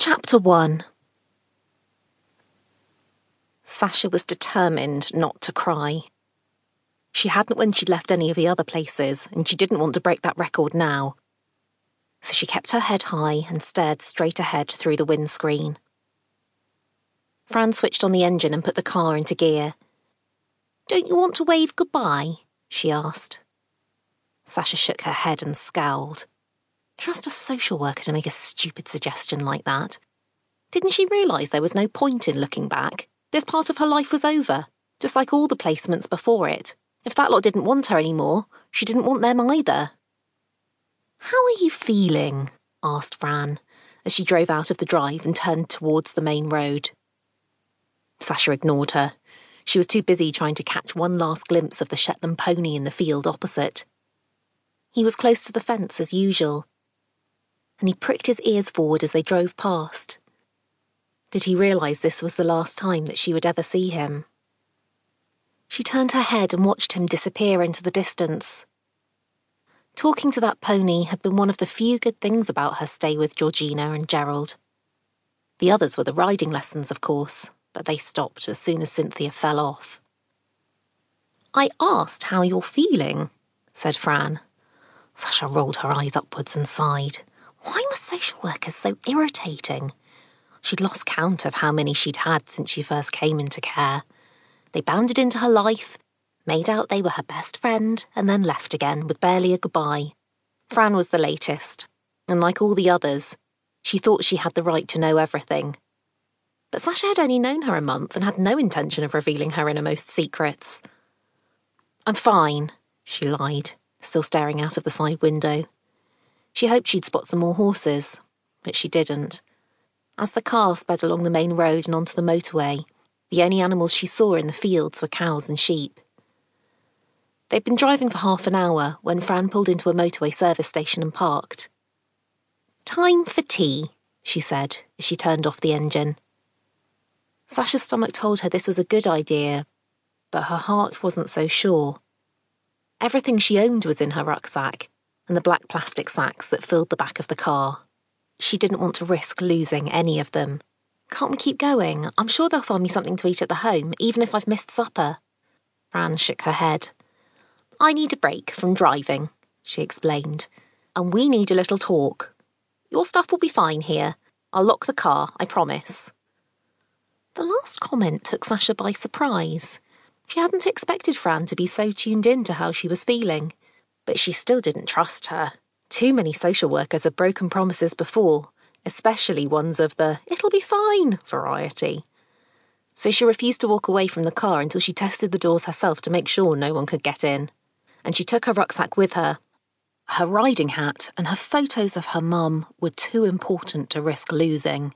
Chapter 1. Sasha was determined not to cry. She hadn't when she'd left any of the other places, and she didn't want to break that record now. So she kept her head high and stared straight ahead through the windscreen. Fran switched on the engine and put the car into gear. "Don't you want to wave goodbye?" she asked. Sasha shook her head and scowled. Trust a social worker to make a stupid suggestion like that. Didn't she realise there was no point in looking back? This part of her life was over, just like all the placements before it. If that lot didn't want her anymore, she didn't want them either. "How are you feeling?" asked Fran, as she drove out of the drive and turned towards the main road. Sasha ignored her. She was too busy trying to catch one last glimpse of the Shetland pony in the field opposite. He was close to the fence as usual, and he pricked his ears forward as they drove past. Did he realise this was the last time that she would ever see him? She turned her head and watched him disappear into the distance. Talking to that pony had been one of the few good things about her stay with Georgina and Gerald. The others were the riding lessons, of course, but they stopped as soon as Cynthia fell off. "I asked how you're feeling," said Fran. Sasha rolled her eyes upwards and sighed. Why were social workers so irritating? She'd lost count of how many she'd had since she first came into care. They bounded into her life, made out they were her best friend, and then left again with barely a goodbye. Fran was the latest, and like all the others, she thought she had the right to know everything. But Sasha had only known her a month and had no intention of revealing her innermost secrets. "I'm fine," she lied, still staring out of the side window. She hoped she'd spot some more horses, but she didn't. As the car sped along the main road and onto the motorway, the only animals she saw in the fields were cows and sheep. They'd been driving for half an hour when Fran pulled into a motorway service station and parked. "Time for tea," she said as she turned off the engine. Sasha's stomach told her this was a good idea, but her heart wasn't so sure. Everything she owned was in her rucksack, and the black plastic sacks that filled the back of the car. She didn't want to risk losing any of them. "Can't we keep going? I'm sure they'll find me something to eat at the home, even if I've missed supper." Fran shook her head. "I need a break from driving," she explained, "and we need a little talk. Your stuff will be fine here. I'll lock the car, I promise." The last comment took Sasha by surprise. She hadn't expected Fran to be so tuned in to how she was feeling. But she still didn't trust her. Too many social workers had broken promises before, especially ones of the "it'll be fine" variety. So she refused to walk away from the car until she tested the doors herself to make sure no one could get in. And she took her rucksack with her. Her riding hat and her photos of her mum were too important to risk losing.